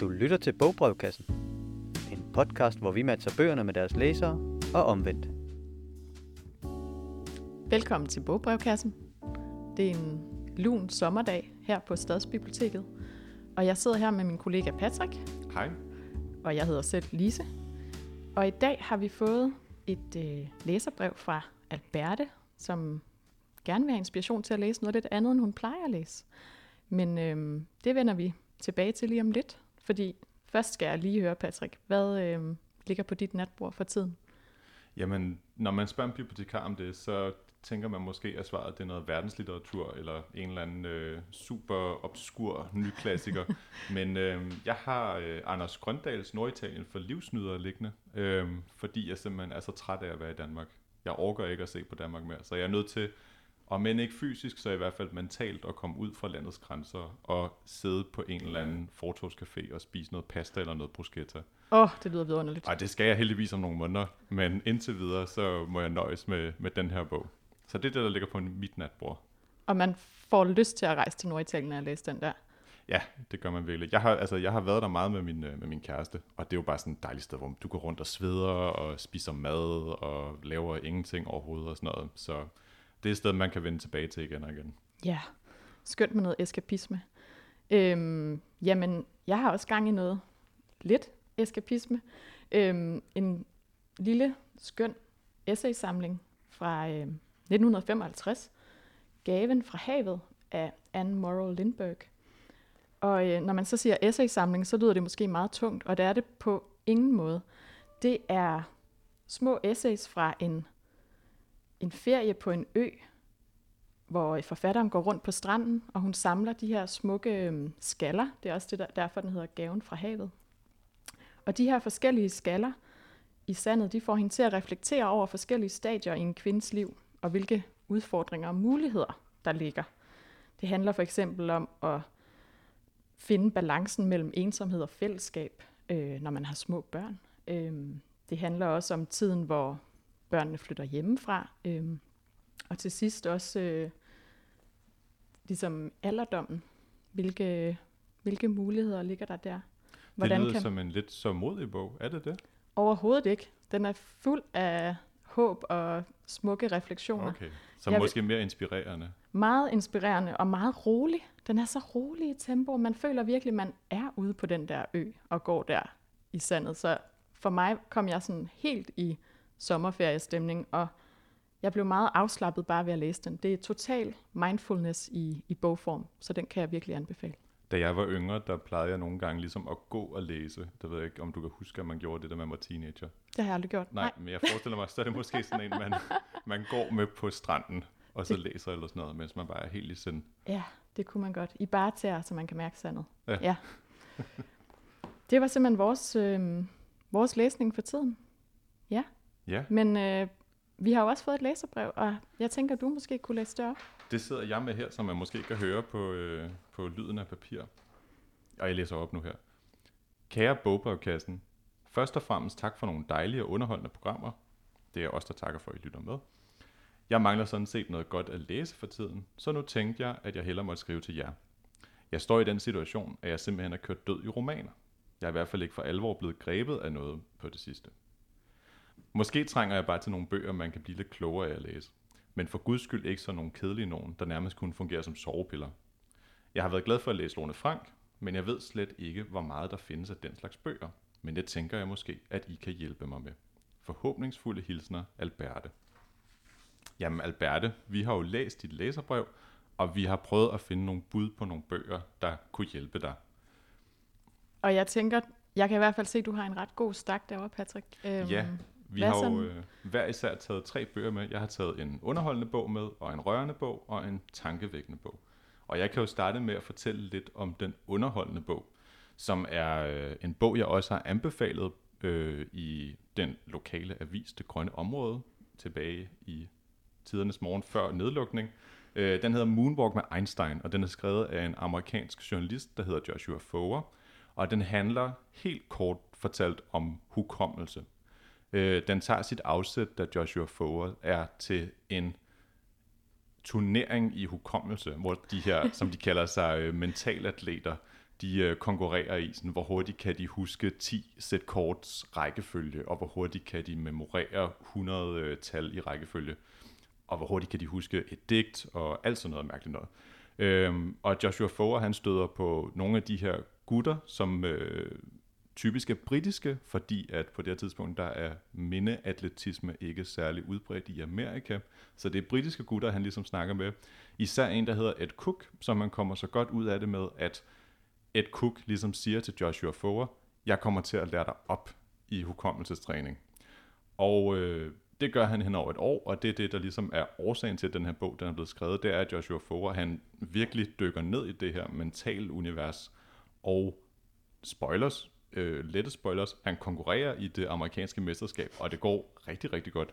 Du lytter til Bogbrevkassen, en podcast, hvor vi matcher bøgerne med deres læsere og omvendt. Velkommen til Bogbrevkassen. Det er en lun sommerdag her på Stadsbiblioteket, og jeg sidder her med min kollega Patrick. Hej. Og jeg hedder selv Lise. Og i dag har vi fået et læserbrev fra Alberte, som gerne vil have inspiration til at læse noget lidt andet, end hun plejer at læse. Men det vender vi tilbage til lige om lidt, fordi først skal jeg lige høre, Patrick, hvad ligger på dit natbord for tiden? Jamen, når man spørger en bibliotekar om det, så tænker man måske, at svaret det er noget verdenslitteratur, eller en eller anden super obskur nyklassiker. Men jeg har Anders Grøndals Norditalien for livsnyder liggende, fordi jeg simpelthen er så træt af at være i Danmark. Jeg overgår ikke at se på Danmark mere, så jeg er nødt til, om end ikke fysisk, så i hvert fald mentalt, at komme ud fra landets grænser og sidde på en eller anden fortovscafé og spise noget pasta eller noget bruschetta. Det lyder vidunderligt. Ej, det skal jeg heldigvis om nogle måneder, men indtil videre, så må jeg nøjes med den her bog. Så det er det, der ligger på mit natbord. Og man får lyst til at rejse til Norditalien og læse den der? Ja, det gør man virkelig. Jeg har været der meget med min kæreste, og det er jo bare sådan et dejligt sted, hvor du går rundt og sveder og spiser mad og laver ingenting overhovedet og sådan noget. Så det er et sted, man kan vende tilbage til igen og igen. Ja, skønt med noget eskapisme. Jamen, jeg har også gang i noget lidt eskapisme. En lille, skøn essaysamling fra 1955, Gaven fra havet af Anne Morrow Lindberg. Og når man så siger essaysamling, så lyder det måske meget tungt, og det er det på ingen måde. Det er små essays fra en ferie på en ø, hvor forfatteren går rundt på stranden, og hun samler de her smukke skaller. Det er også derfor, den hedder Gaven fra havet. Og de her forskellige skaller i sandet, de får hende til at reflektere over forskellige stadier i en kvindes liv, og hvilke udfordringer og muligheder, der ligger. Det handler for eksempel om at finde balancen mellem ensomhed og fællesskab, når man har små børn. Det handler også om tiden, hvor børnene flytter hjemmefra. Og til sidst også ligesom alderdommen. Hvilke muligheder ligger der der? Hvordan det lyder som en lidt så modig bog. Er det det? Overhovedet ikke. Den er fuld af håb og smukke refleksioner. Okay, så måske mere inspirerende. Meget inspirerende og meget rolig. Den er så rolig i tempo. Man føler virkelig, man er ude på den der ø og går der i sandet. Så for mig kom jeg sådan helt i sommerferiestemning, og jeg blev meget afslappet bare ved at læse den. Det er total mindfulness i bogform, så den kan jeg virkelig anbefale. Da jeg var yngre, der plejede jeg nogle gange ligesom at gå og læse. Der ved jeg ikke, om du kan huske, at man gjorde det, da man var teenager. Det har jeg aldrig gjort. Nej, men jeg forestiller mig, så er det måske sådan en, man går med på stranden, og så læser eller sådan noget, mens man bare er helt i sind. Ja, det kunne man godt. I bare tæer, så man kan mærke sandet. Ja. Det var simpelthen vores læsning for tiden. Ja. Ja. Men vi har jo også fået et læserbrev, og jeg tænker, du måske kunne læse det op. Det sidder jeg med her, som man måske kan høre på lyden af papir. Og jeg læser op nu her. Kære Bogbrevkassen, først og fremmest tak for nogle dejlige og underholdende programmer. Det er os, der takker for, at I lytter med. Jeg mangler sådan set noget godt at læse for tiden, så nu tænkte jeg, at jeg hellere måtte skrive til jer. Jeg står i den situation, at jeg simpelthen er kørt død i romaner. Jeg er i hvert fald ikke for alvor blevet grebet af noget på det sidste. Måske trænger jeg bare til nogle bøger, man kan blive lidt klogere af at læse. Men for guds skyld ikke sådan nogle kedelige nogen, der nærmest kunne fungere som sovepiller. Jeg har været glad for at læse Lone Frank, men jeg ved slet ikke, hvor meget der findes af den slags bøger. Men det tænker jeg måske, at I kan hjælpe mig med. Forhåbningsfulde hilsner, Alberte. Jamen Alberte, vi har jo læst dit læserbrev, og vi har prøvet at finde nogle bud på nogle bøger, der kunne hjælpe dig. Og jeg tænker, jeg kan i hvert fald se, at du har en ret god stak derovre, Patrick. Ja. Vi har jo hver især taget 3 bøger med. Jeg har taget en underholdende bog med, og en rørende bog, og en tankevækkende bog. Og jeg kan jo starte med at fortælle lidt om den underholdende bog, som er en bog, jeg også har anbefalet i den lokale avis, Det Grønne Område, tilbage i tidernes morgen før nedlukning. Den hedder Moonwalk med Einstein, og den er skrevet af en amerikansk journalist, der hedder Joshua Foer. Og den handler helt kort fortalt om hukommelse. Den tager sit afsæt, da Joshua Foer er til en turnering i hukommelse, hvor de her, som de kalder sig, mentalatleter, de konkurrerer i, sådan, hvor hurtigt kan de huske 10 sæt korts rækkefølge, og hvor hurtigt kan de memorere 100 tal i rækkefølge, og hvor hurtigt kan de huske et digt, og alt sådan noget mærkeligt noget. Og Joshua Foer, han støder på nogle af de her gutter, som typisk er britiske, fordi at på det her tidspunkt, der er mindeatletisme ikke særlig udbredt i Amerika. Så det er britiske gutter, han ligesom snakker med. Især en, der hedder Ed Cook, som man kommer så godt ud af det med, at Ed Cook ligesom siger til Joshua Foer, jeg kommer til at lære dig op i hukommelsestræning. Og det gør han hen over et år, og det er det, der ligesom er årsagen til, at den her bog, den er blevet skrevet, det er, at Joshua Foer, han virkelig dykker ned i det her mentale univers, og spoilers, lette spoilers, han konkurrerer i det amerikanske mesterskab, og det går rigtig, rigtig godt.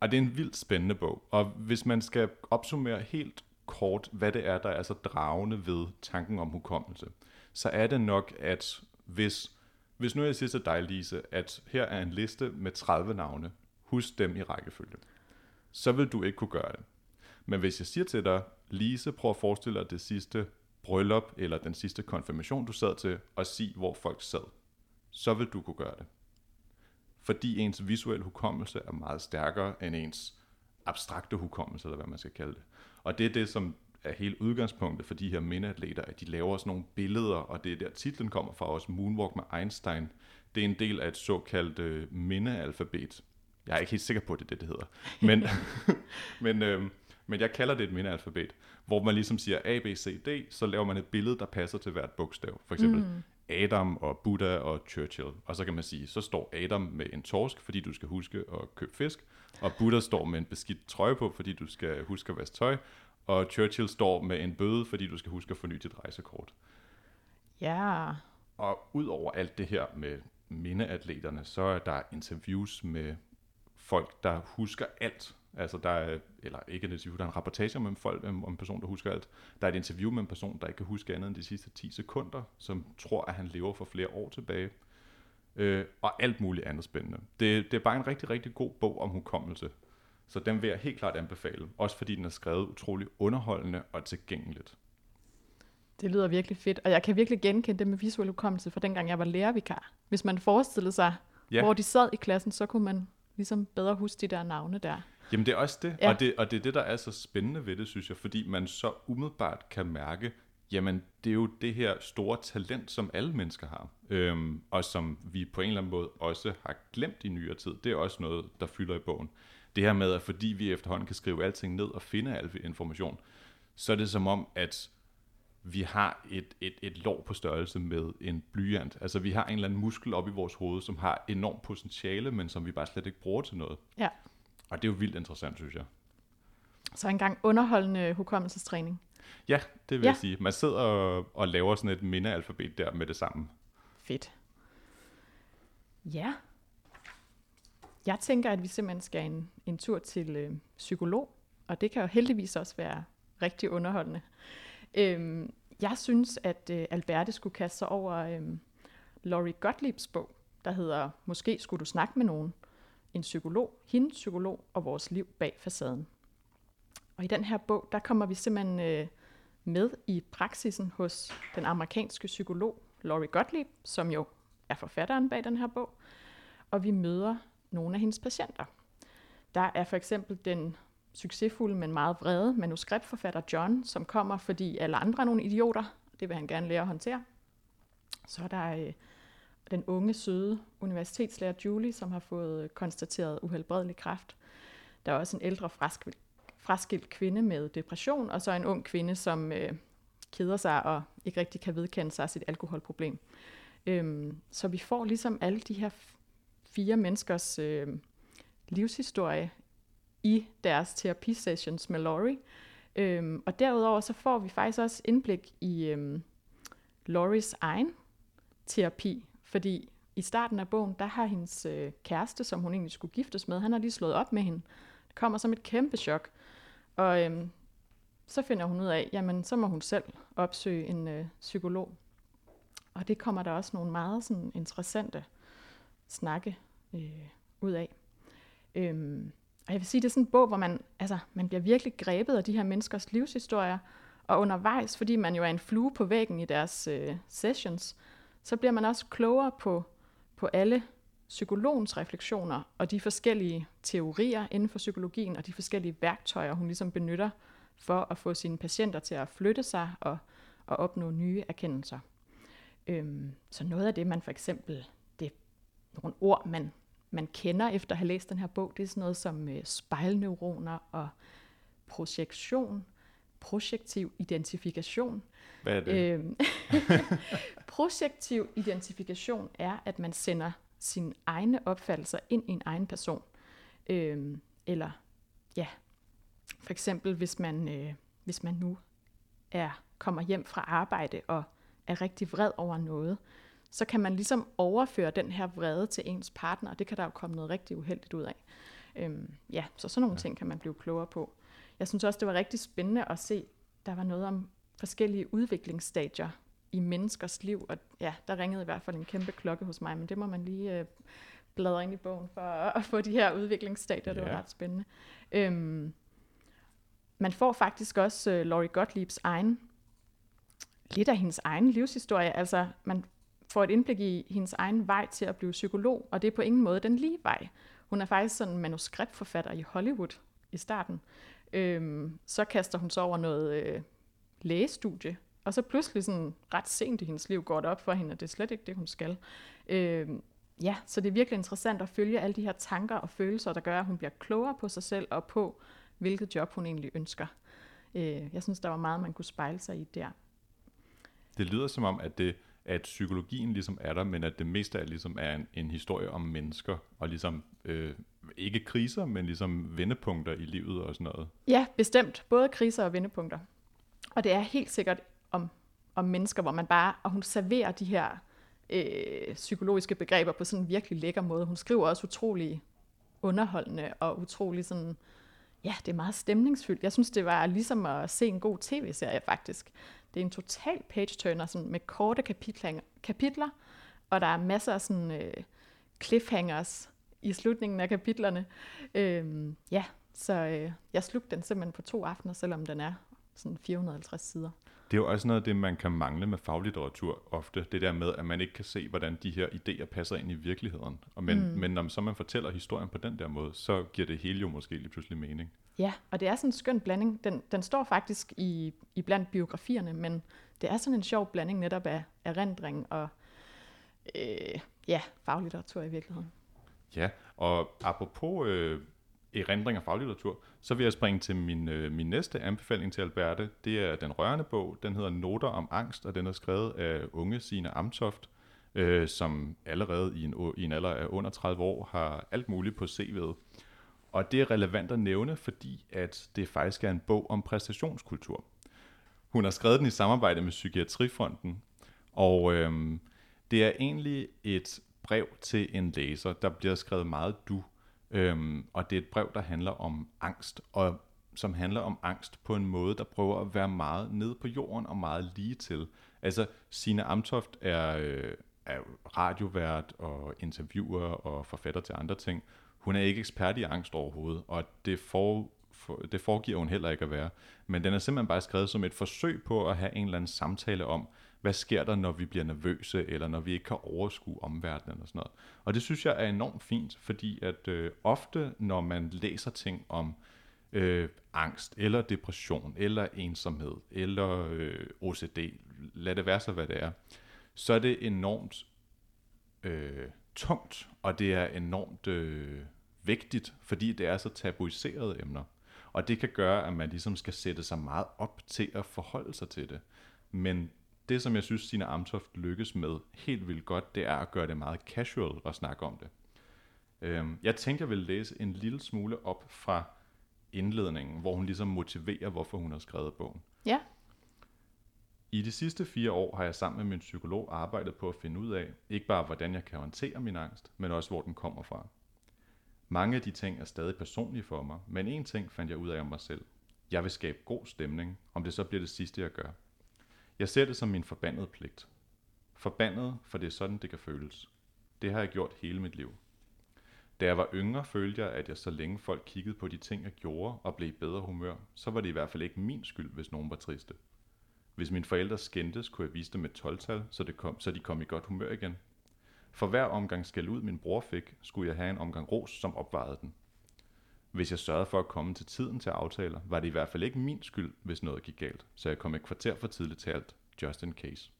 Og det er en vildt spændende bog, og hvis man skal opsummere helt kort, hvad det er, der er så dragende ved tanken om hukommelse, så er det nok, at hvis nu jeg siger til dig, Lise, at her er en liste med 30 navne, husk dem i rækkefølge, så vil du ikke kunne gøre det. Men hvis jeg siger til dig, Lise, prøv at forestille dig det sidste bryllup eller den sidste konfirmation, du sad til, og sig, hvor folk sad, så vil du kunne gøre det. Fordi ens visuelle hukommelse er meget stærkere end ens abstrakte hukommelse, eller hvad man skal kalde det. Og det er det, som er hele udgangspunktet for de her mindeatleter, at de laver sådan nogle billeder, og det er der titlen kommer fra også, Moonwalk med Einstein. Det er en del af et såkaldt mindealfabet. Jeg er ikke helt sikker på, at det er det, det hedder. Men jeg kalder det et mindealfabet, hvor man ligesom siger A, B, C, D, så laver man et billede, der passer til hvert bogstav. For eksempel Adam og Buddha og Churchill. Og så kan man sige, så står Adam med en torsk, fordi du skal huske at købe fisk. Og Buddha står med en beskidt trøje på, fordi du skal huske at vaske tøj. Og Churchill står med en bøde, fordi du skal huske at forny dit rejsekort. Ja. Yeah. Og ud over alt det her med mindeatleterne, så er der interviews med folk, der husker alt. Altså der er, eller ikke et interview, der er en rapportage om en, folk, om en person, der husker alt. Der er et interview med en person, der ikke kan huske andet end de sidste 10 sekunder, som tror, at han lever for flere år tilbage. Og alt muligt andet spændende. Det er bare en rigtig, rigtig god bog om hukommelse. Så den vil jeg helt klart anbefale. Også fordi den er skrevet utrolig underholdende og tilgængeligt. Det lyder virkelig fedt. Og jeg kan virkelig genkende det med visuel hukommelse fra dengang jeg var lærervikar. Hvis man forestillede sig, hvor de sad i klassen, så kunne man ligesom bedre huske de der navne der. Jamen det er også det. Ja. Og det er det, der er så spændende ved det, synes jeg. Fordi man så umiddelbart kan mærke, jamen det er jo det her store talent, som alle mennesker har. Og som vi på en eller anden måde også har glemt i nyere tid. Det er også noget, der fylder i bogen. Det her med, at fordi vi efterhånden kan skrive alting ned og finde al information, så er det som om, at vi har et lår på størrelse med en blyant. Altså vi har en eller anden muskel op i vores hoved, som har enormt potentiale, men som vi bare slet ikke bruger til noget. Ja. Og det er jo vildt interessant, synes jeg. Så engang underholdende hukommelsestræning. Ja, det vil jeg sige. Man sidder og laver sådan et mindealfabet der med det samme. Fedt. Ja. Jeg tænker, at vi simpelthen skal en tur til psykolog, og det kan jo heldigvis også være rigtig underholdende. Jeg synes, at Alberte skulle kaste sig over Lori Gottliebs bog, der hedder Måske skulle du snakke med nogen. En psykolog, hende psykolog og vores liv bag facaden. Og i den her bog, der kommer vi simpelthen med i praksisen hos den amerikanske psykolog Lori Gottlieb, som jo er forfatteren bag den her bog, og vi møder nogle af hendes patienter. Der er for eksempel den succesfulde, men meget vrede manuskriptforfatter John, som kommer, fordi alle andre er nogle idioter. Det vil han gerne lære at håndtere. Så er der den unge, søde universitetslærer Julie, som har fået konstateret uhelbredelig kræft. Der er også en ældre, fraskilt kvinde med depression, og så en ung kvinde, som keder sig og ikke rigtig kan vedkende sig sit alkoholproblem. Så vi får ligesom alle de her 4 menneskers livshistorie i deres terapisessions med Lori. Og derudover så får vi faktisk også indblik i Loris egen terapi, fordi i starten af bogen, der har hendes kæreste, som hun egentlig skulle giftes med, han har lige slået op med hende. Det kommer som et kæmpe chok. Og så finder hun ud af, jamen så må hun selv opsøge en psykolog. Og det kommer der også nogle meget sådan, interessante snakke ud af. Og jeg vil sige, det er sådan en bog, hvor man bliver virkelig grebet af de her menneskers livshistorier, Og undervejs, fordi man jo er en flue på væggen i deres sessions, så bliver man også klogere på alle psykologens refleksioner og de forskellige teorier inden for psykologien og de forskellige værktøjer, hun ligesom benytter for at få sine patienter til at flytte sig og opnå nye erkendelser. Så noget af det, man for eksempel, det er nogle ord, man kender efter at have læst den her bog, det er sådan noget som spejlneuroner og projektion, projektiv identifikation. Hvad er det? Projektiv identifikation er, at man sender sine egne opfattelser ind i en egen person. Eller ja, for eksempel hvis man nu kommer hjem fra arbejde og er rigtig vred over noget, så kan man ligesom overføre den her vrede til ens partner, og det kan der jo komme noget rigtig uheldigt ud af. Så sådan nogle ting kan man blive klogere på. Jeg synes også, det var rigtig spændende at se, der var noget om forskellige udviklingsstadier i menneskers liv, og ja, der ringede i hvert fald en kæmpe klokke hos mig, men det må man lige bladre ind i bogen for at få de her udviklingsstadier, det var ret spændende. Man får faktisk også Lori Gottliebs lidt af hendes egen livshistorie, altså man får et indblik i hendes egen vej til at blive psykolog, og det er på ingen måde den lige vej. Hun er faktisk sådan en manuskriptforfatter i Hollywood i starten. Så kaster hun sig over noget lægestudie, og så pludselig sådan ret sent i hendes liv går det op for hende, og det er slet ikke det, hun skal. Så det er virkelig interessant at følge alle de her tanker og følelser, der gør, at hun bliver klogere på sig selv og på, hvilket job hun egentlig ønsker. Jeg synes, der var meget, man kunne spejle sig i der. Det lyder som om, at psykologien ligesom er der, men at det meste af ligesom er en historie om mennesker, og ligesom ikke kriser, men ligesom vendepunkter i livet og sådan noget. Ja, bestemt. Både kriser og vendepunkter. Og det er helt sikkert om mennesker, hvor man bare, og hun serverer de her psykologiske begreber på sådan en virkelig lækker måde. Hun skriver også utrolig underholdende og utrolig sådan, ja, det er meget stemningsfyldt. Jeg synes, det var ligesom at se en god tv-serie faktisk. Det er en total page-turner sådan med korte kapitler, og der er masser af sådan, cliffhangers i slutningen af kapitlerne. Jeg slugte den simpelthen på 2 aftener, selvom den er sådan 450 sider. Det er jo også noget af det, man kan mangle med faglitteratur ofte. Det der med, at man ikke kan se, hvordan de her idéer passer ind i virkeligheden. Men når så man fortæller historien på den der måde, så giver det hele jo måske lige pludselig mening. Ja, og det er sådan en skøn blanding. Den står faktisk i blandt biografierne, men det er sådan en sjov blanding netop af erindring og faglitteratur i virkeligheden. Ja, og apropos erindring og faglitteratur, så vil jeg springe til min næste anbefaling til Alberte. Det er den rørende bog. Den hedder Noter om angst, og den er skrevet af unge Signe Amtoft, som allerede i en alder af under 30 år har alt muligt på CV'et. Og det er relevant at nævne, fordi at det faktisk er en bog om præstationskultur. Hun har skrevet den i samarbejde med Psykiatrifonden, og det er egentlig et brev til en læser, der bliver skrevet meget du. Og det er et brev, der handler om angst, og som handler om angst på en måde, der prøver at være meget nede på jorden og meget lige til. Altså, Signe Amtoft er radiovært og interviewer og forfatter til andre ting. Hun er ikke ekspert i angst overhovedet, og det foregiver hun heller ikke at være. Men den er simpelthen bare skrevet som et forsøg på at have en eller anden samtale om, hvad sker der, når vi bliver nervøse, eller når vi ikke kan overskue omverdenen og sådan noget. Og det synes jeg er enormt fint, fordi at ofte, når man læser ting om angst, eller depression, eller ensomhed, eller OCD, lad det være så, hvad det er, så er det enormt tungt, og det er enormt vigtigt, fordi det er så tabuiserede emner. Og det kan gøre, at man ligesom skal sætte sig meget op til at forholde sig til det. Men det, som jeg synes, Signe Amtoft lykkes med helt vildt godt, det er at gøre det meget casual at snakke om det. Jeg tænkte, jeg ville læse en lille smule op fra indledningen, hvor hun ligesom motiverer, hvorfor hun har skrevet bogen. Ja. I de sidste 4 år har jeg sammen med min psykolog arbejdet på at finde ud af, ikke bare hvordan jeg kan håndtere min angst, men også hvor den kommer fra. Mange af de ting er stadig personlige for mig, men en ting fandt jeg ud af om mig selv. Jeg vil skabe god stemning, om det så bliver det sidste, jeg gør. Jeg ser det som min forbandede pligt. Forbandet, for det er sådan, det kan føles. Det har jeg gjort hele mit liv. Da jeg var yngre, følte jeg, at jeg så længe folk kiggede på de ting, jeg gjorde og blev i bedre humør, så var det i hvert fald ikke min skyld, hvis nogen var triste. Hvis mine forældre skændtes, kunne jeg vise dem et 12-tal, så de kom i godt humør igen. For hver omgang skældud min bror fik, skulle jeg have en omgang ros, som opvejede den. Hvis jeg sørgede for at komme til tiden til aftaler, var det i hvert fald ikke min skyld, hvis noget gik galt, så jeg kom et kvarter for tidligt til alt, just in case.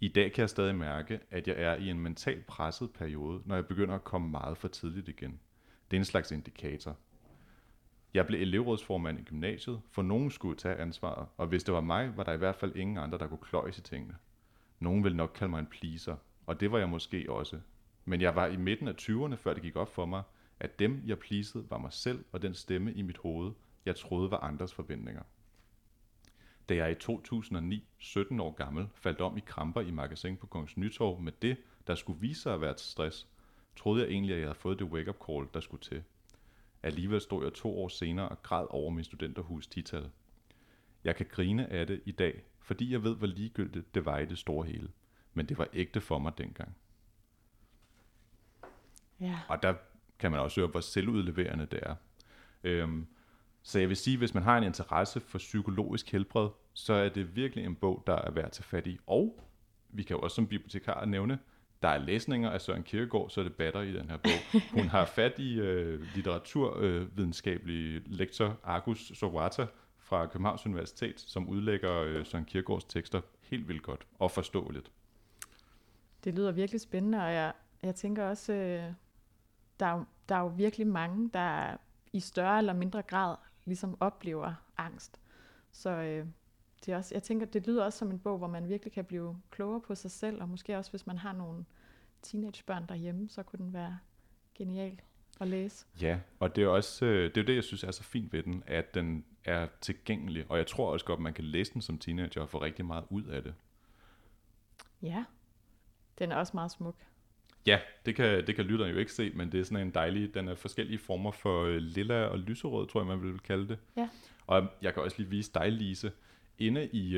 I dag kan jeg stadig mærke, at jeg er i en mentalt presset periode, når jeg begynder at komme meget for tidligt igen. Det er en slags indikator. Jeg blev elevrådsformand i gymnasiet, for nogen skulle tage ansvaret, og hvis det var mig, var der i hvert fald ingen andre, der kunne kløjes i tingene. Nogen ville nok kalde mig en pleaser, og det var jeg måske også. Men jeg var i midten af 20'erne, før det gik op for mig, at dem, jeg pleasede, var mig selv og den stemme i mit hoved, jeg troede var andres forventninger. Da jeg i 2009, 17 år gammel, faldt om i kramper i Magasin på Kongens Nytorv med det, der skulle vise sig at være til stress, troede jeg egentlig, at jeg havde fået det wake-up call, der skulle til. Alligevel stod jeg 2 år senere og græd over min studenterhus tital. Jeg kan grine af det i dag, fordi jeg ved, hvor ligegyldigt det var i det store hele. Men det var ægte for mig dengang. Ja. Og der kan man også høre, hvor selvudleverende det er. Så jeg vil sige, at hvis man har en interesse for psykologisk helbred, så er det virkelig en bog, der er værd at tage fat i. Og vi kan jo også som bibliotekarer nævne, der er læsninger af Søren Kierkegaard, så det batter i den her bog. Hun har fat i litteraturvidenskabelig lektor Argus Sovata fra Københavns Universitet, som udlægger Søren Kierkegaards tekster helt vildt godt og forståeligt. Det lyder virkelig spændende, og jeg tænker også, der er jo virkelig mange, der i større eller mindre grad ligesom oplever angst. Så det er også, jeg tænker, det lyder også som en bog, hvor man virkelig kan blive klogere på sig selv, og måske også, hvis man har nogle teenagebørn derhjemme, så kunne den være genial at læse. Ja, og det er også det, er det, jeg synes er så fint ved den, at den er tilgængelig, og jeg tror også godt, man kan læse den som teenager og få rigtig meget ud af det. Ja, den er også meget smuk. Ja, det kan lytteren jo ikke se, men det er sådan en dejlig, den er forskellige former for lilla og lyserød, tror jeg, man vil kalde det. Ja. Og jeg kan også lige vise dig, Lise, inde i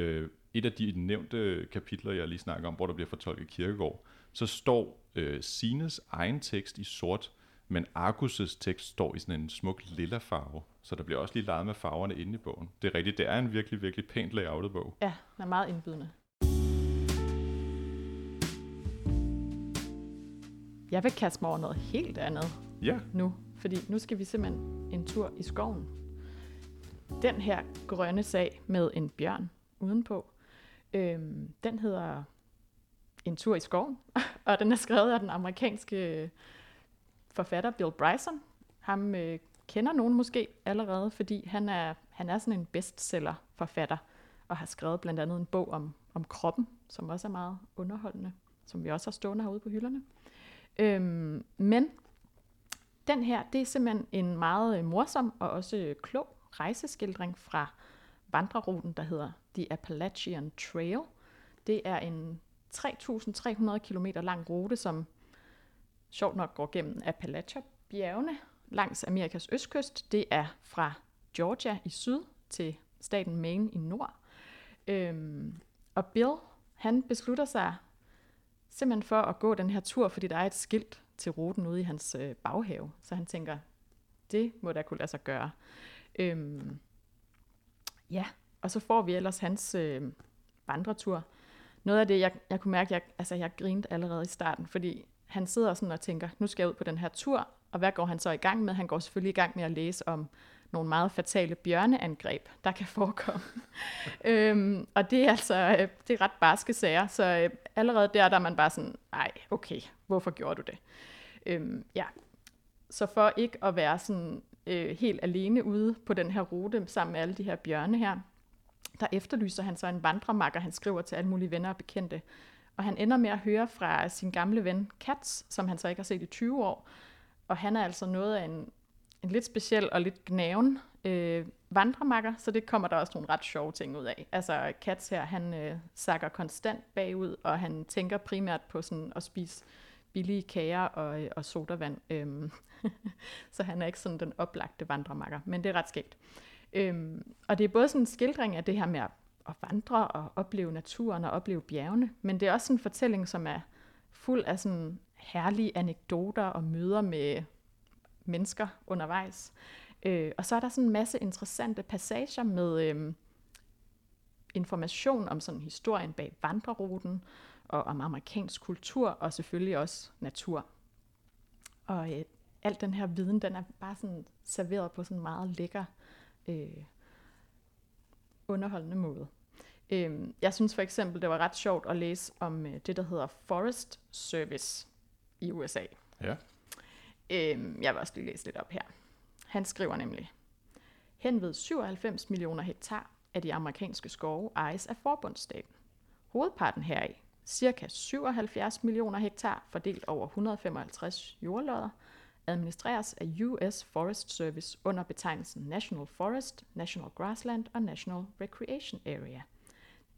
et af de nævnte kapitler, jeg lige snakker om, hvor der bliver fortolket Kierkegaard, så står Sines egen tekst i sort, men Argus' tekst står i sådan en smuk lilla farve, så der bliver også lige leget med farverne inde i bogen. Det er rigtigt, det er en virkelig, virkelig pænt layoutet bog. Ja, den er meget indbydende. Jeg vil kaste mig over noget helt andet nu, fordi nu skal vi simpelthen en tur i skoven. Den her grønne sag med en bjørn udenpå, den hedder En tur i skoven, og den er skrevet af den amerikanske forfatter Bill Bryson. Ham kender nogen måske allerede, fordi han er sådan en bestseller-forfatter, og har skrevet blandt andet en bog om kroppen, som også er meget underholdende, som vi også har stående herude på hylderne. Men den her, det er simpelthen en meget morsom og også klog rejseskildring fra vandreruten, der hedder The Appalachian Trail. Det er en 3.300 km lang rute, som sjovt nok går gennem Appalachia-bjergene langs Amerikas østkyst. Det er fra Georgia i syd til staten Maine i nord. Og Bill, han beslutter sig simpelthen for at gå den her tur, fordi der er et skilt til ruten ude i hans baghave. Så han tænker, det må da kunne lade sig gøre. Og så får vi ellers hans vandretur. Noget af det, jeg kunne mærke, jeg grinte allerede i starten, fordi han sidder sådan og tænker, nu skal jeg ud på den her tur, og hvad går han så i gang med? Han går selvfølgelig i gang med at læse om nogle meget fatale bjørneangreb, der kan forekomme. Og det er altså det er ret barske sager, så allerede der er man bare sådan, ej, okay, hvorfor gjorde du det? Så for ikke at være sådan helt alene ude på den her rute sammen med alle de her bjørne her, der efterlyser han så en vandremakker, han skriver til alle mulige venner og bekendte. Og han ender med at høre fra sin gamle ven Katz, som han så ikke har set i 20 år. Og han er altså noget af en lidt speciel og lidt gnaven vandremakker, så det kommer der også nogle ret sjove ting ud af. Altså Katz her, han sakker konstant bagud, og han tænker primært på sådan at spise billige kager og sodavand. Så han er ikke sådan den oplagte vandremakker, men det er ret skægt. Og det er både sådan en skildring af det her med at vandre og opleve naturen og opleve bjergene, men det er også en fortælling, som er fuld af sådan herlige anekdoter og møder med mennesker undervejs. Og så er der sådan en masse interessante passager med information om sådan historien bag vandreruten, og om amerikansk kultur, og selvfølgelig også natur. Og alt den her viden, den er bare sådan serveret på sådan en meget lækker, underholdende måde. Jeg synes for eksempel, det var ret sjovt at læse om det, der hedder Forest Service i USA. Ja. Jeg vil også lige læse lidt op her. Han skriver nemlig, henved 97 millioner hektar af de amerikanske skove ejes af forbundsstaten. Hovedparten heraf, cirka 77 millioner hektar fordelt over 155 jordlodder, administreres af U.S. Forest Service under betegnelsen National Forest, National Grassland og National Recreation Area.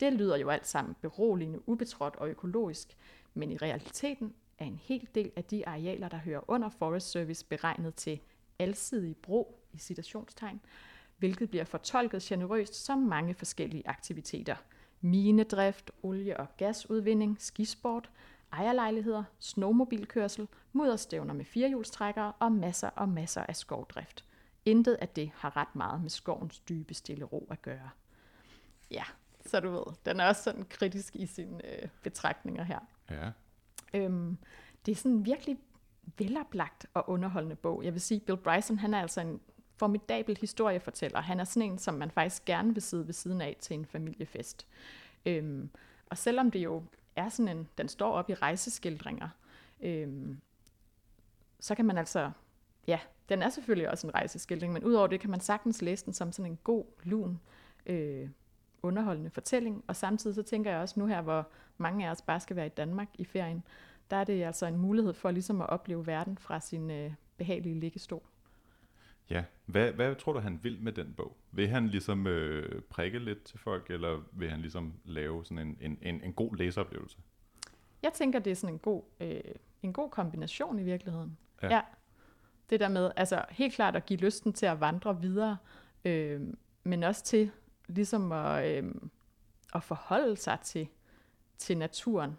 Det lyder jo alt sammen beroligende, ubetrådt og økologisk, men i realiteten er en hel del af de arealer, der hører under Forest Service, beregnet til alsidig brug, i citationstegn, hvilket bliver fortolket generøst som mange forskellige aktiviteter. Minedrift, olie- og gasudvinding, skisport, ejerlejligheder, snowmobilkørsel, mudderstævner med firehjulstrækkere og masser af skovdrift. Intet af det har ret meget med skovens dybe stille ro at gøre. Ja, så du ved, den er også sådan kritisk i sine betragtninger her. Ja. Det er sådan en virkelig veloplagt og underholdende bog. Jeg vil sige, Bill Bryson, han er altså en formidabel historiefortæller. Han er sådan en, som man faktisk gerne vil sidde ved siden af til en familiefest. Og selvom det jo er sådan en, den står op i rejseskildringer, så kan man altså, ja, den er selvfølgelig også en rejseskildring, men udover det kan man sagtens læse den som sådan en god, lun, underholdende fortælling. Og samtidig så tænker jeg også nu her, hvor mange af os bare skal være i Danmark i ferien, der er det altså en mulighed for ligesom at opleve verden fra sin behagelige liggestol. Ja, hvad tror du, han vil med den bog? Vil han ligesom prikke lidt til folk, eller vil han ligesom lave sådan en god læseoplevelse? Jeg tænker, det er sådan en god kombination i virkeligheden. Ja. Ja. Det der med, altså helt klart at give lysten til at vandre videre, men også til ligesom at forholde sig til naturen.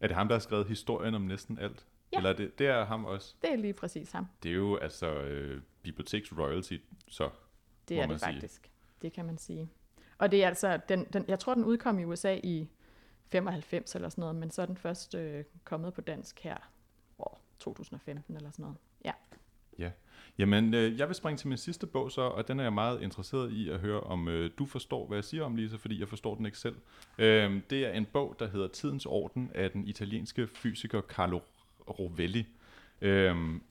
Er det ham, der har skrevet historien om næsten alt? Ja. Eller det er ham også? Det er lige præcis ham. Det er jo altså biblioteksroyalty, så det er det faktisk. Sige. Det kan man sige. Og det er altså, jeg tror den udkom i USA i 95 eller sådan noget, men så er den først kommet på dansk her 2015 eller sådan noget. Ja. Ja. Jamen, jeg vil springe til min sidste bog så, og den er jeg meget interesseret i at høre, om du forstår, hvad jeg siger om, Lisa, fordi jeg forstår den ikke selv. Det er en bog, der hedder Tidens Orden af den italienske fysiker Carlo Rovelli,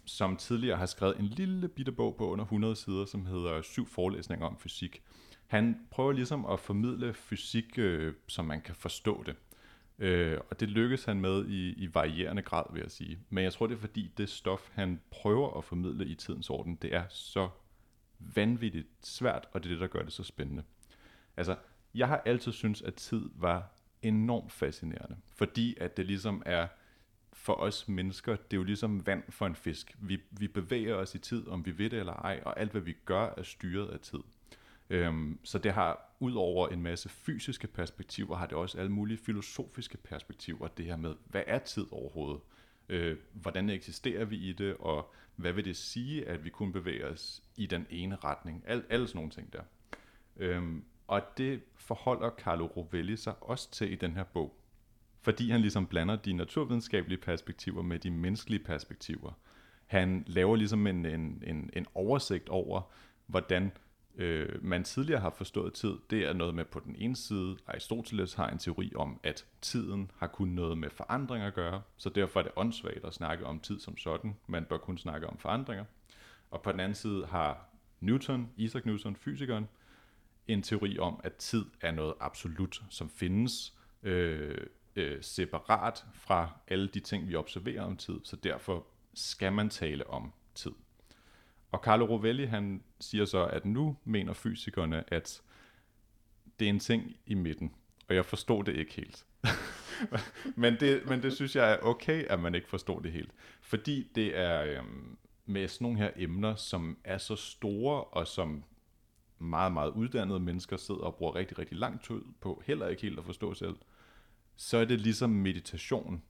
som tidligere har skrevet en lille bitte bog på under 100 sider, som hedder 7 forelæsninger om fysik. Han prøver ligesom at formidle fysik, som man kan forstå det. Og det lykkes han med i varierende grad, vil jeg sige. Men jeg tror, det er fordi, det stof, han prøver at formidle i Tidens Orden, det er så vanvittigt svært, og det er det, der gør det så spændende. Altså, jeg har altid syntes, at tid var enormt fascinerende, fordi at det ligesom er, for os mennesker, det er jo ligesom vand for en fisk. Vi bevæger os i tid, om vi ved det eller ej, og alt hvad vi gør er styret af tid. Så det har, ud over en masse fysiske perspektiver, har det også alle mulige filosofiske perspektiver, det her med, hvad er tid overhovedet? Hvordan eksisterer vi i det, og hvad vil det sige, at vi kun bevæger os i den ene retning? Alle sådan nogle ting der. Og det forholder Carlo Rovelli sig også til i den her bog, fordi han ligesom blander de naturvidenskabelige perspektiver med de menneskelige perspektiver. Han laver ligesom en oversigt over, hvordan man tidligere har forstået tid. Det er noget med på den ene side, Aristoteles har en teori om, at tiden har kun noget med forandring at gøre, så derfor er det åndssvagt at snakke om tid som sådan. Man bør kun snakke om forandringer. Og på den anden side har Newton, Isaac Newton, fysikeren, en teori om, at tid er noget absolut, som findes separat fra alle de ting, vi observerer om tid, så derfor skal man tale om tid. Og Carlo Rovelli, han siger så, at nu mener fysikerne, at det er en ting i midten, og jeg forstod det ikke helt. men det synes jeg er okay, at man ikke forstår det helt, fordi det er med sådan nogle her emner, som er så store, og som meget, meget uddannede mennesker sidder og bruger rigtig, rigtig lang tid på, heller ikke helt at forstå selv, så er det ligesom meditation,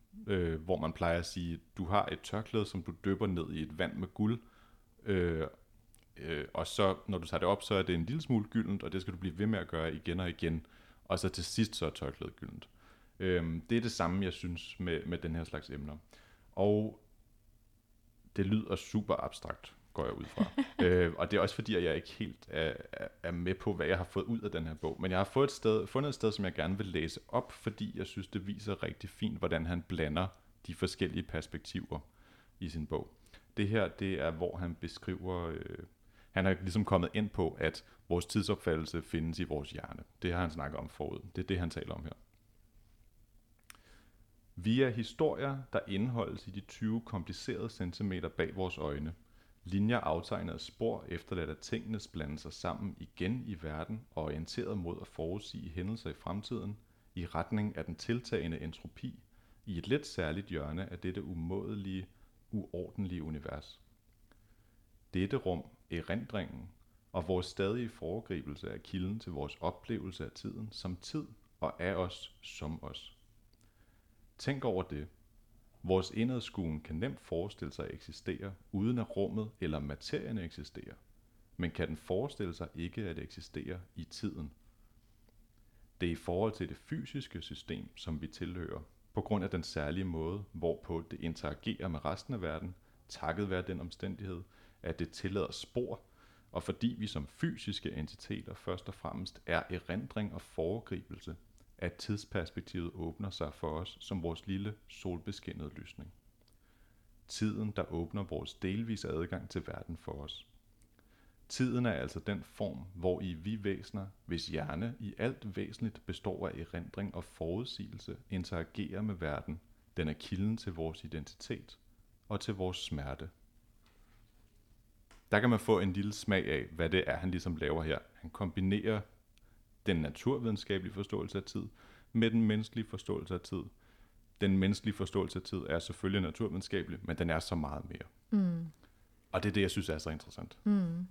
hvor man plejer at sige, du har et tørklæde, som du dypper ned i et vand med guld, og så når du tager det op, så er det en lille smule gyldent, og det skal du blive ved med at gøre igen og igen, og så til sidst så er tørklædet gyldent. Det er det samme, jeg synes, med den her slags emner. Og det lyder super abstrakt, går jeg ud fra. Og det er også fordi, at jeg ikke helt er med på, hvad jeg har fået ud af den her bog. Men jeg har fundet et sted, som jeg gerne vil læse op, fordi jeg synes, det viser rigtig fint, hvordan han blander de forskellige perspektiver i sin bog. Det her, det er, hvor han beskriver... Han er ligesom kommet ind på, at vores tidsopfattelse findes i vores hjerne. Det har han snakket om forud. Det er det, han taler om her. Vi er historier, der indeholdes i de 20 komplicerede centimeter bag vores øjne. Linjer aftegnet af spor efterladt af tingenes blande sig sammen igen i verden og orienteret mod at forudsige hændelser i fremtiden i retning af den tiltagende entropi i et lidt særligt hjørne af dette umådelige, uordentlige univers. Dette rum, erindringen og vores stadige foregribelse af kilden til vores oplevelse af tiden som tid og af os som os. Tænk over det. Vores indadskuen kan nemt forestille sig at eksistere, uden at rummet eller materien eksisterer. Men kan den forestille sig ikke at eksistere i tiden? Det er i forhold til det fysiske system, som vi tilhører, på grund af den særlige måde, hvorpå det interagerer med resten af verden, takket være den omstændighed, at det tillader spor, og fordi vi som fysiske entiteter først og fremmest er erindring og foregribelse, at tidsperspektivet åbner sig for os som vores lille solbeskinnede lysning. Tiden, der åbner vores delvise adgang til verden for os. Tiden er altså den form, hvor i vi væsener, hvis hjerne i alt væsentligt består af erindring og forudsigelse, interagerer med verden. Den er kilden til vores identitet og til vores smerte. Der kan man få en lille smag af, hvad det er, han ligesom laver her. Han kombinerer den naturvidenskabelige forståelse af tid med den menneskelige forståelse af tid. Den menneskelige forståelse af tid er selvfølgelig naturvidenskabelig, men den er så meget mere. Mm. Og det er det, jeg synes er så interessant. Mm.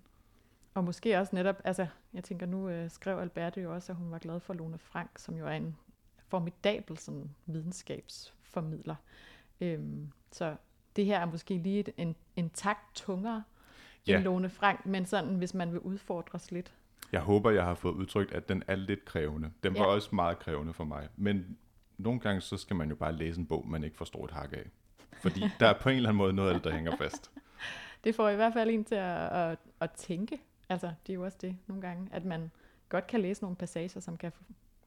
Og måske også netop, altså jeg tænker nu skrev Alberte jo også, at hun var glad for Lone Frank, som jo er en formidabel sådan, videnskabsformidler. Så det her er måske lige en takt tungere end Lone Frank, men sådan hvis man vil udfordres lidt. Jeg håber, jeg har fået udtrykt, at den er lidt krævende. Den var også meget krævende for mig. Men nogle gange, så skal man jo bare læse en bog, man ikke forstår et hak af. Fordi der er på en eller anden måde noget af det, der hænger fast. Det får i hvert fald en til at tænke. Altså, det er jo også det nogle gange, at man godt kan læse nogle passager, som kan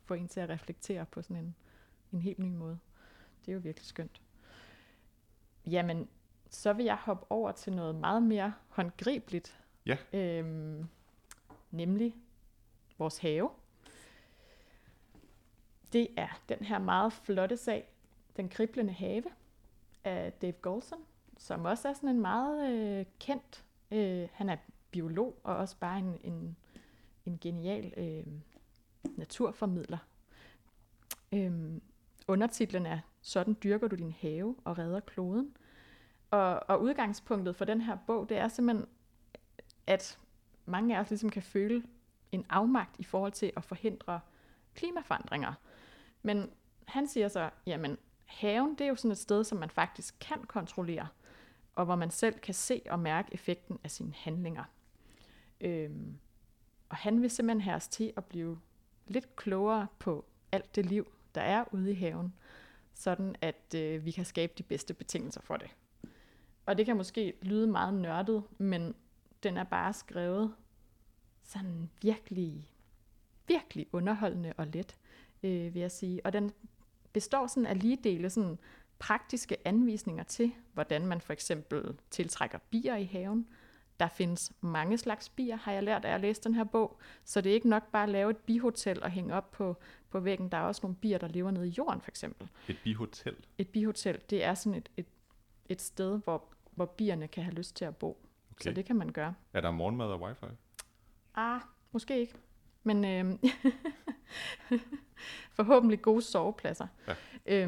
få en til at reflektere på sådan en helt ny måde. Det er jo virkelig skønt. Jamen, så vil jeg hoppe over til noget meget mere håndgribeligt. Ja. Nemlig vores have. Det er den her meget flotte sag, Den kriblende have af Dave Goulson, som også er sådan en meget kendt, han er biolog og også bare en genial naturformidler. Undertitlen er, sådan dyrker du din have og redder kloden. Og udgangspunktet for den her bog, det er simpelthen, at mange af os ligesom kan føle en afmagt i forhold til at forhindre klimaforandringer. Men han siger så, jamen haven, det er jo sådan et sted, som man faktisk kan kontrollere, og hvor man selv kan se og mærke effekten af sine handlinger. Og han vil simpelthen have os til at blive lidt klogere på alt det liv, der er ude i haven, sådan at vi kan skabe de bedste betingelser for det. Og det kan måske lyde meget nørdet, men den er bare skrevet sådan virkelig, virkelig underholdende og let, vil jeg sige. Og den består sådan af lige dele sådan praktiske anvisninger til, hvordan man for eksempel tiltrækker bier i haven. Der findes mange slags bier, har jeg lært af at læse den her bog. Så det er ikke nok bare at lave et bihotel og hænge op på væggen. Der er også nogle bier, der lever nede i jorden for eksempel. Et bihotel? Et bihotel, det er sådan et sted, hvor bierne kan have lyst til at bo. Okay. Så det kan man gøre. Er der morgenmad og wifi? Måske ikke. Men forhåbentlig gode sovepladser. Ja.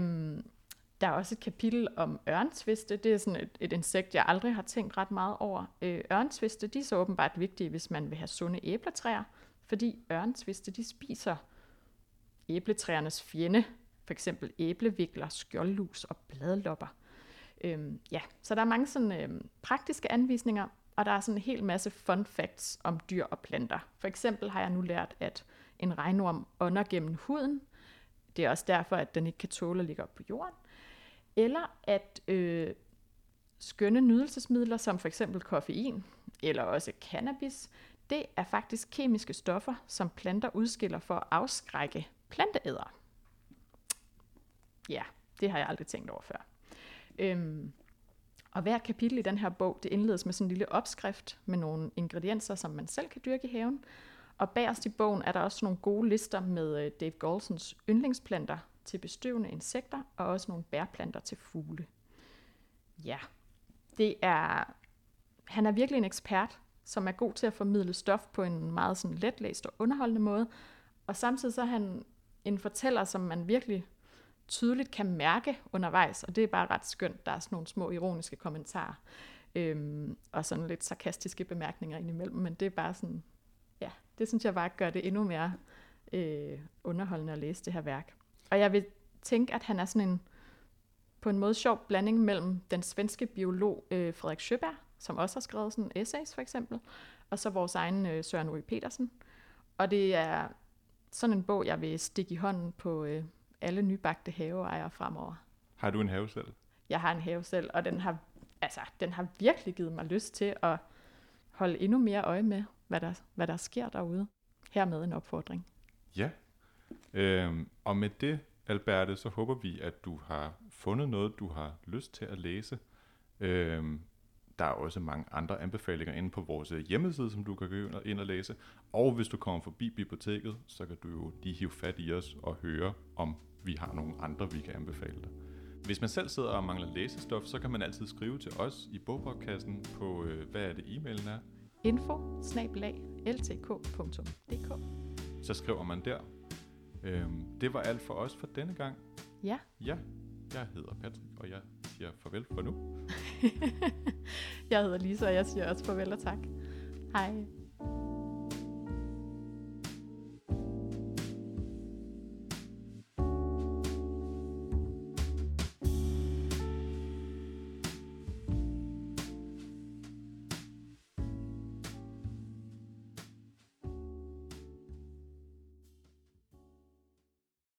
Der er også et kapitel om ørntviste. Det er sådan et insekt, jeg aldrig har tænkt ret meget over. Ørntviste, de er så åbenbart vigtige, hvis man vil have sunde æbletræer. Fordi ørntviste, de spiser æbletræernes fjende. f.eks. æblevikler, skjoldlus og bladlopper. Ja, så der er mange sådan praktiske anvisninger, og der er sådan en hel masse fun facts om dyr og planter. For eksempel har jeg nu lært, at en regnorm ånder gennem huden. Det er også derfor, at den ikke kan tåle at ligge op på jorden. Eller at skønne nydelsesmidler, som for eksempel koffein eller også cannabis, det er faktisk kemiske stoffer, som planter udskiller for at afskrække planteædere. Ja, det har jeg aldrig tænkt over før. Og hver kapitel i den her bog, det indledes med sådan en lille opskrift med nogle ingredienser, som man selv kan dyrke i haven. Og bagerst i bogen er der også nogle gode lister med Dave Goulsons yndlingsplanter til bestøvende insekter, og også nogle bærplanter til fugle. Ja, han er virkelig en ekspert, som er god til at formidle stof på en meget sådan letlæst og underholdende måde. Og samtidig så er han en fortæller, som man virkelig tydeligt kan mærke undervejs, og det er bare ret skønt. Der er sådan nogle små ironiske kommentarer, og sådan lidt sarkastiske bemærkninger indimellem, men det er bare sådan, ja, det synes jeg bare gør det endnu mere underholdende at læse det her værk. Og jeg vil tænke, at han er sådan en, på en måde sjov blanding mellem den svenske biolog Frederik Sjøberg, som også har skrevet sådan essays for eksempel, og så vores egen Søren Røe Petersen. Og det er sådan en bog, jeg vil stikke i hånden på alle nybagte haveejere fremover. Har du en have selv? Jeg har en have selv, og den har virkelig givet mig lyst til at holde endnu mere øje med, hvad der sker derude. Hermed en opfordring. Ja, og med det, Alberte, så håber vi, at du har fundet noget, du har lyst til at læse. Der er også mange andre anbefalinger inde på vores hjemmeside, som du kan gå ind og læse. Og hvis du kommer forbi biblioteket, så kan du jo lige hive fat i os og høre, om vi har nogle andre, vi kan anbefale dig. Hvis man selv sidder og mangler læsestof, så kan man altid skrive til os i Bogbrevkassen på, hvad er det e-mailen er? info@ltk.dk. Så skriver man der. Det var alt for os for denne gang. Ja. Ja, jeg hedder Patrick, og jeg siger farvel for nu. Jeg hedder Lisa, og jeg siger også farvel og tak. Hej.